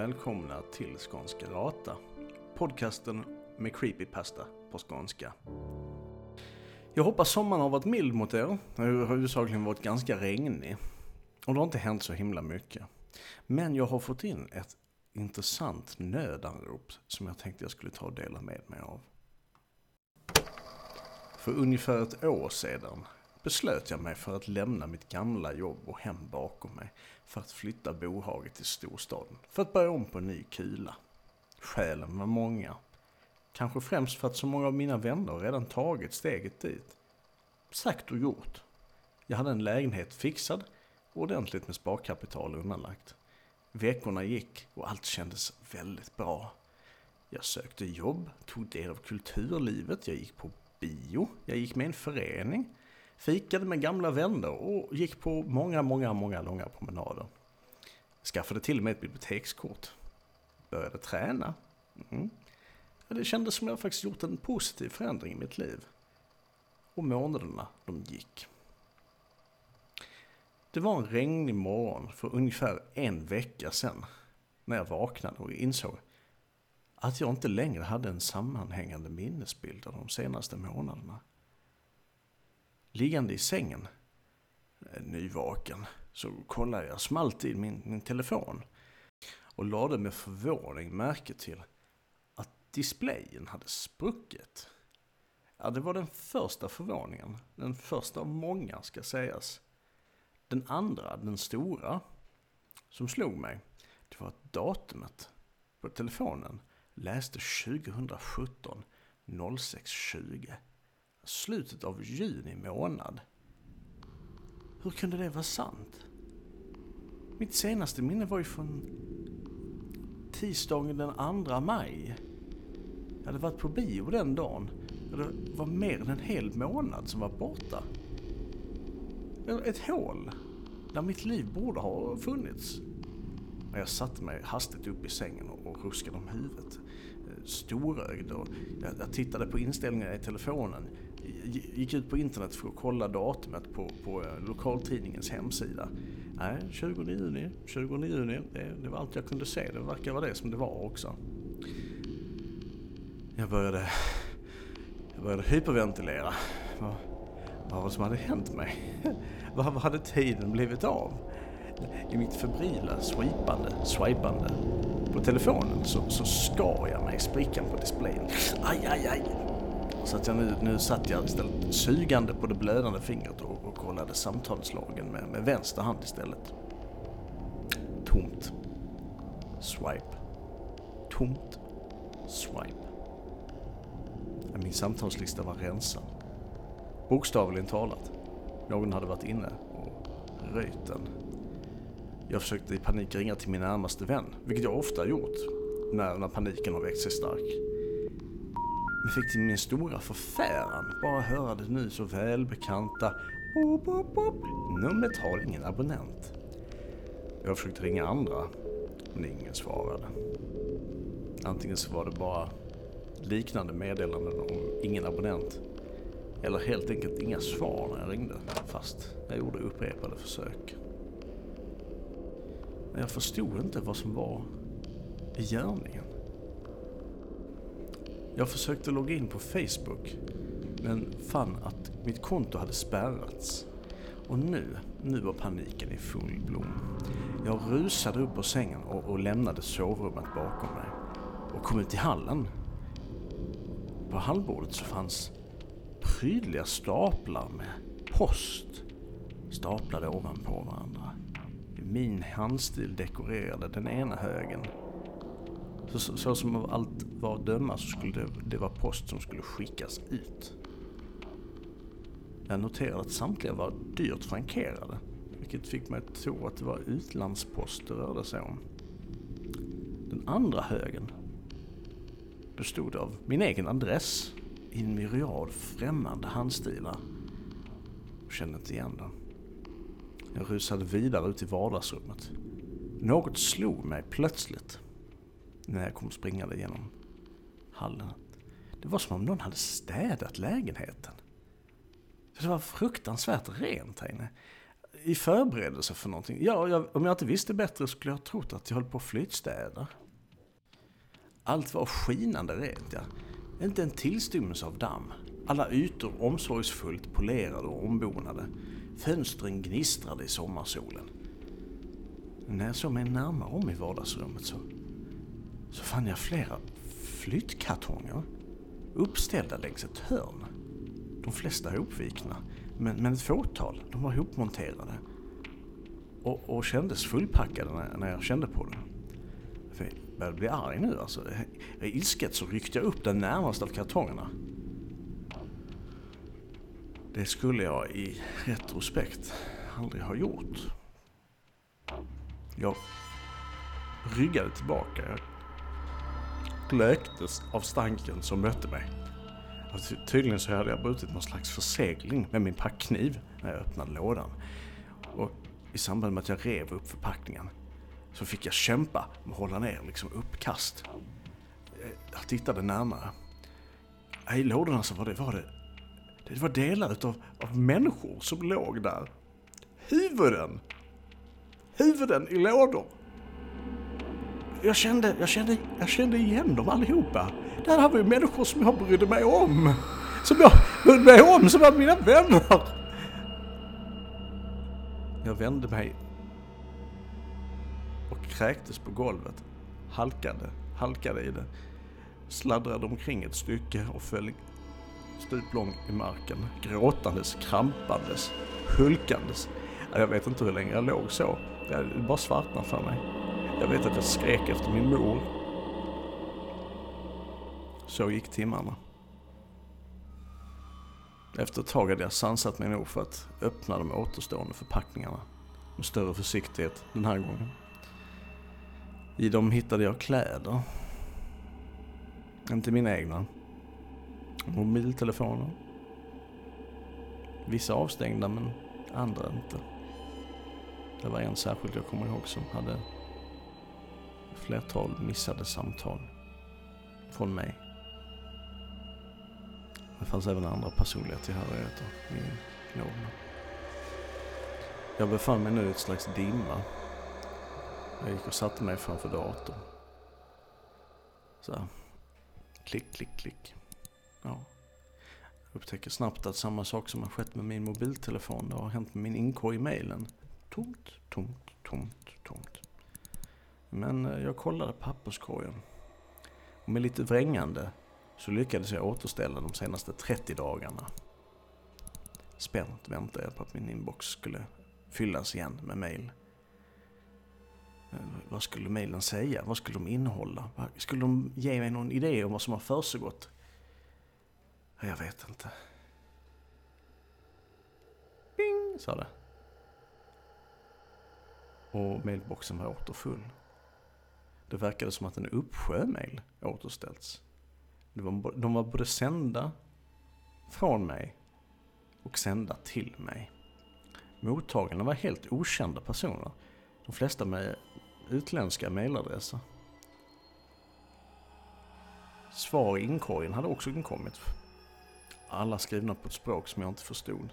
välkomna till Skånska Rata, podcasten med creepypasta på skånska. Jag hoppas sommaren har varit mild mot er. Det har huvudsakligen varit ganska regnig och det har inte hänt så himla mycket. Men jag har fått in ett intressant nödanrop som jag tänkte jag skulle ta och dela med mig av. För ungefär ett år sedan beslöt jag mig för att lämna mitt gamla jobb och hem bakom mig för att flytta bohaget till storstaden för att börja om på en ny kula. Skälen var många. Kanske främst för att så många av mina vänner redan tagit steget dit. Sagt och gjort. Jag hade en lägenhet fixad och ordentligt med sparkapital undanlagt. Veckorna gick och allt kändes väldigt bra. Jag sökte jobb, tog del av kulturlivet, jag gick på bio, jag gick med en förening, fikade med gamla vänner och gick på många långa promenader. Skaffade till och med ett bibliotekskort. Började träna. Det kändes som jag faktiskt gjort en positiv förändring i mitt liv. Och månaderna, de gick. Det var en regnig morgon för ungefär en vecka sedan när jag vaknade och insåg att jag inte längre hade en sammanhängande minnesbild av de senaste månaderna. Liggande i sängen, nyvaken, så kollade jag som alltid min telefon och lade med förvåning märke till att displayen hade spruckit. Ja, det var den första förvåningen, den första av många ska sägas. Den andra, den stora, som slog mig, det var att datumet på telefonen läste 2017 06.20. Slutet av juni månad. Hur kunde det vara sant? Mitt senaste minne var ju från tisdagen den 2 maj. Jag hade varit på bio den dagen. Det var mer än en hel månad som var borta. Ett hål där mitt liv borde ha funnits. Jag satte mig hastigt upp i sängen och ruskade om huvudet. Storögd, och jag tittade på inställningar i telefonen. Gick ut på internet för att kolla datumet på lokaltidningens hemsida. Nej, 20 juni. Det var allt jag kunde se. Det verkar vara det som det var också. Jag började hyperventilera. Vad var det som hade hänt mig? Vad hade tiden blivit av? I mitt febrila swipande på telefonen så skar jag mig i sprickan på displayen. Aj. Så att jag nu satt jag istället sugande på det blödande fingret och kollade samtalslagen med vänster hand istället. Tomt. Swipe. Tomt. Swipe. Min samtalslista var rensad. Bokstavligen talat. Någon hade varit inne och röjt den. Jag försökte i panik ringa till min närmaste vän, vilket jag ofta gjort när paniken har växt sig stark. Men fick till min stora förfäran bara höra det nu så välbekanta numret har ingen abonnent. Jag försökte ringa andra, men ingen svarade. Antingen så var det bara liknande meddelanden om ingen abonnent eller helt enkelt inga svar när jag ringde, fast jag gjorde upprepade försök. Men jag förstod inte vad som var i görningen. Jag försökte logga in på Facebook men fann att mitt konto hade spärrats. Och nu var paniken i full blom. Jag rusade upp på sängen och lämnade sovrummet bakom mig och kom ut i hallen. På hallbordet så fanns prydliga staplar med post staplade ovanpå varandra. Min handstil dekorerade den ena högen. Så som av allt var döma så skulle det vara post som skulle skickas ut. Jag noterade att samtliga var dyrt frankerade, vilket fick mig att tro att det var utlandspost det rörde sig om. Den andra högen bestod av min egen adress i en myriad främmande handstilar. Jag kände inte igen den. Jag rusade vidare ut i vardagsrummet. Något slog mig plötsligt när jag kom springande genom hallen. Det var som om någon hade städat lägenheten. Det var fruktansvärt rent här inne. i förberedelse för någonting. Ja, om jag inte visste bättre skulle jag ha trott att jag höll på att flyttstäda. Allt var skinande rent, ja. Inte en tillstymmelse av damm. Alla ytor omsorgsfullt polerade och ombonade. Fönstren gnistrade i sommarsolen. När jag såg mig närmare om i vardagsrummet så fann jag flera flyttkartonger uppställda längs ett hörn. De flesta uppvikna, men ett fåtal, de var ihopmonterade och kändes fullpackade när jag kände på dem. Jag började bli arg nu alltså. I ilsket så ryckte jag upp den närmaste av kartongerna. Det skulle jag i retrospekt aldrig ha gjort. Jag ryggade tillbaka. Jag kläcktes av stanken som mötte mig. Tydligen så hade jag brutit någon slags försegling med min packkniv när jag öppnade lådan. Och i samband med att jag rev upp förpackningen så fick jag kämpa med att hålla ner liksom uppkast. Jag tittade närmare. I lådorna så var det delar av människor som låg där. Huvuden i lådor. Jag kände igen dem allihopa. Där har vi människor som jag brydde mig om. Som var mina vänner. Jag vände mig och kräktes på golvet. Halkade i det. Sladdrade omkring ett stycke och föll stuplång i marken. Gråtandes, krampandes, hulkandes. Jag vet inte hur länge jag låg så. Det bara svartnade för mig. Jag vet att jag skrek efter min mor. Så gick timmarna. Efter ett tag hade jag sansat mig nog för att öppna de återstående förpackningarna med större försiktighet den här gången. I dem hittade jag kläder. Inte mina egna. Mobiltelefoner. Vissa avstängda men andra inte. Det var en särskild jag kommer ihåg som hade flertal missade samtal från mig. Det fanns även andra personliga tillhörigheter i lådorna. Jag befann mig nu i ett slags dimma. Jag gick och satte mig framför datorn. Så här. Klick, klick, klick. Ja. Jag upptäcker snabbt att samma sak som har skett med min mobiltelefon, det har hänt med min inkorg i mejlen. Tomt. Men jag kollade papperskorgen. Och med lite vrängande så lyckades jag återställa de senaste 30 dagarna. Spänt väntade jag på att min inbox skulle fyllas igen med mejl. Vad skulle mejlen säga? Vad skulle de innehålla? Skulle de ge mig någon idé om vad som har försiggått? Jag vet inte. Bing, sa det. Och mailboxen var återfull. Det verkade som att en uppsjömail återställts. De var både sända från mig och sända till mig. Mottagarna var helt okända personer. De flesta med utländska mailadresser. Svar i inkorgen hade också inkommit. Alla skrivna på ett språk som jag inte förstod.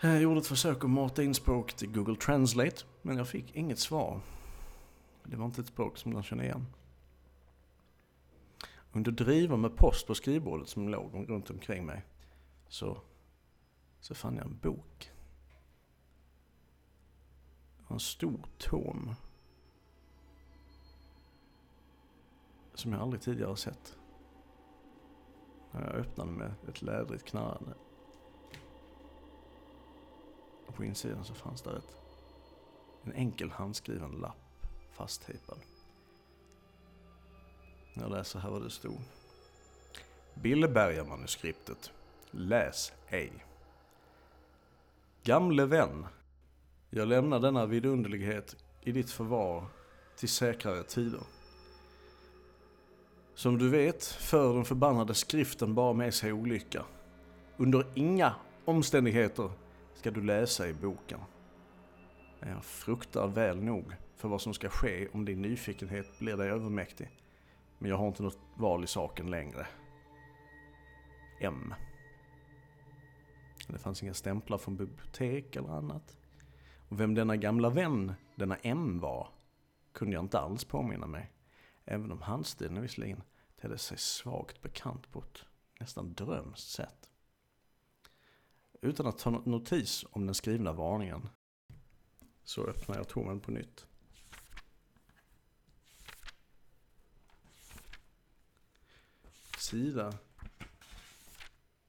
Jag gjorde ett försök att mata in språket i Google Translate, men jag fick inget svar. Det var inte ett språk som jag kände igen. Under driver med post på skrivbordet som låg runt omkring mig så fann jag en bok. En stor tom. Som jag aldrig tidigare sett. Jag öppnade med ett lädrigt knarrande. Och på insidan så fanns där en enkel handskriven lapp fasttejpad. Jag läser här vad det stod. Billberga-manuskriptet. Läs ej. Gamle vän. Jag lämnar denna vidunderlighet i ditt förvar till säkrare tider. Som du vet för den förbannade skriften bar med sig olycka. Under inga omständigheter ska du läsa i boken. Jag fruktar väl nog för vad som ska ske om din nyfikenhet blir dig övermäktig. Men jag har inte något val i saken längre. M. Det fanns inga stämplar från bibliotek eller annat. Och vem denna gamla vän, denna M var, kunde jag inte alls påminna mig. Även om handstilen visserligen tädde sig svagt bekant på ett nästan drömskt sätt. Utan att ta notis om den skrivna varningen så öppnade jag tommen på nytt. Sida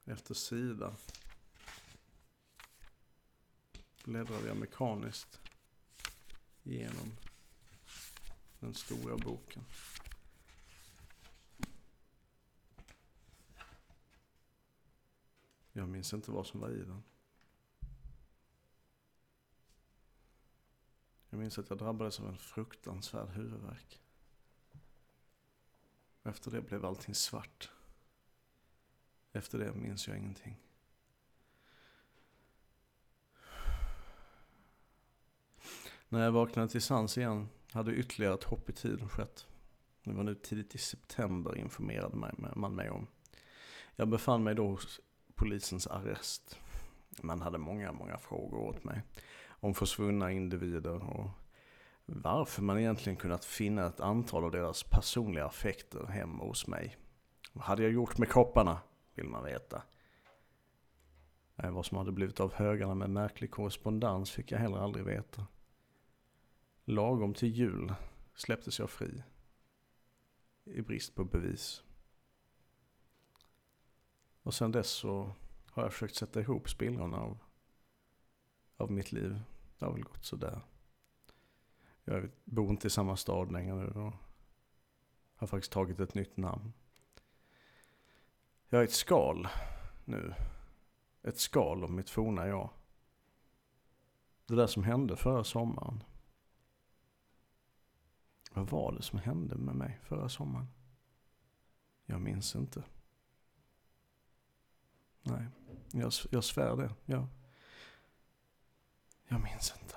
efter sida bläddrade jag mekaniskt genom den stora boken. Jag minns inte vad som var i den. Jag minns att jag drabbades av en fruktansvärd huvudvärk. Efter det blev allting svart. Efter det minns jag ingenting. När jag vaknade till sans igen hade ytterligare ett hopp i tiden skett. Det var nu tidigt i september, informerade man mig om. Jag befann mig då hos polisens arrest. Man hade många frågor åt mig om försvunna individer och varför man egentligen kunnat finna ett antal av deras personliga affekter hemma hos mig. Vad hade jag gjort med kropparna, vill man veta. Vad som hade blivit av högarna med märklig korrespondens fick jag heller aldrig veta. Lagom till jul släpptes jag fri i brist på bevis. Och sen dess så har jag försökt sätta ihop spillrorna av mitt liv. Det har väl gått sådär. Jag bor inte i samma stad längre nu och har faktiskt tagit ett nytt namn. Jag är ett skal nu. Ett skal om mitt forna jag. Det där som hände förra sommaren. Vad var det som hände med mig förra sommaren? Jag minns inte. Nej, jag svär det. Jag minns inte.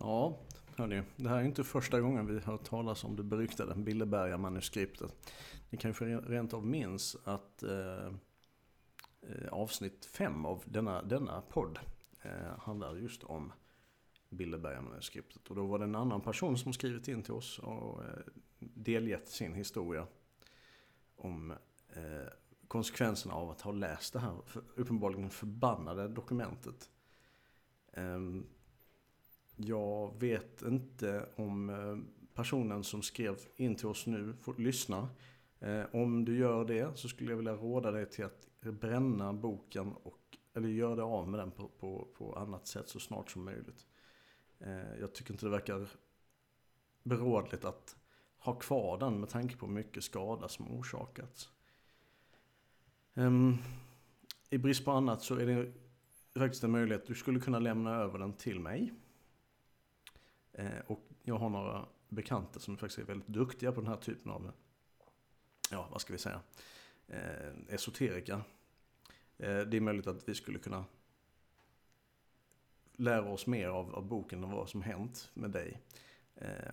Ja, hörni. Det här är inte första gången vi har talas om det beryktade Billberga-manuskriptet. Ni kanske rent av minns att avsnitt 5 av denna podd handlar just om Billberga-manuskriptet. Och då var det en annan person som skrivit in till oss och delgett sin historia om konsekvenserna av att ha läst det här uppenbarligen förbannade dokumentet. Jag vet inte om personen som skrev in till oss nu får lyssna. Om du gör det så skulle jag vilja råda dig till att bränna boken eller göra det av med den på annat sätt så snart som möjligt. Jag tycker inte det verkar berådligt att ha kvar den med tanke på mycket skada som orsakats. I brist på annat så är det faktiskt en möjlighet. Du skulle kunna lämna över den till mig. Och jag har några bekanta som faktiskt är väldigt duktiga på den här typen av, esoterika. Det är möjligt att vi skulle kunna lära oss mer av boken och vad som hänt med dig.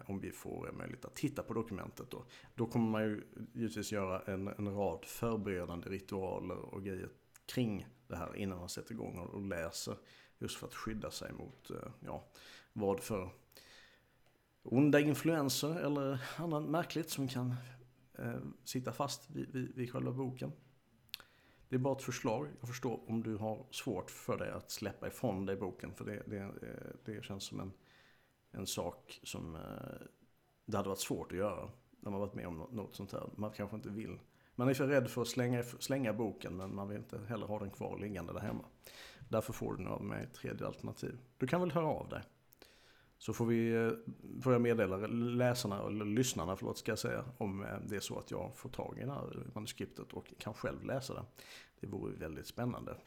Om vi får möjlighet att titta på dokumentet då. Då kommer man ju givetvis göra en rad förberedande ritualer och grejer kring det här innan man sätter igång och läser. Just för att skydda sig mot vad för onda influenser eller annat märkligt som kan sitta fast vid själva boken. Det är bara ett förslag. Jag förstår om du har svårt för dig att släppa ifrån dig boken. För det känns som en sak som det hade varit svårt att göra när man varit med om något sånt här. Man kanske inte vill. Man är för rädd för att slänga boken, men man vill inte heller ha den kvar liggande där hemma. Därför får du nu av mig ett tredje alternativ. Du kan väl höra av dig. Så får jag meddela lyssnarna, om det är så att jag får tag i det här manuskriptet och kan själv läsa det. Det vore väldigt spännande.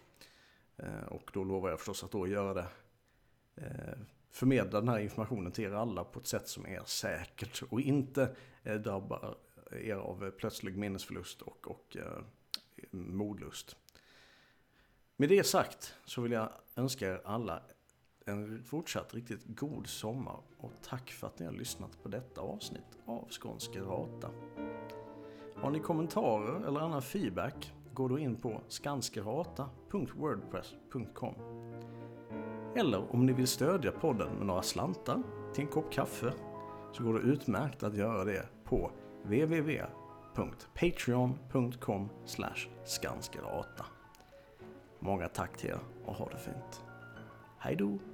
Och då lovar jag förstås att då göra det. Förmedla den här informationen till er alla på ett sätt som är säkert och inte drabbar er av plötslig minnesförlust och modlust. Med det sagt så vill jag önska er alla en fortsatt riktigt god sommar och tack för att ni har lyssnat på detta avsnitt av Skånska Rata. Har ni kommentarer eller annan feedback går du in på skanskarata.wordpress.com. Eller om ni vill stödja podden med några slantar till en kopp kaffe, så går det utmärkt att göra det på www.patreon.com/skanskarata. Många tack till er och ha det fint. Hej då!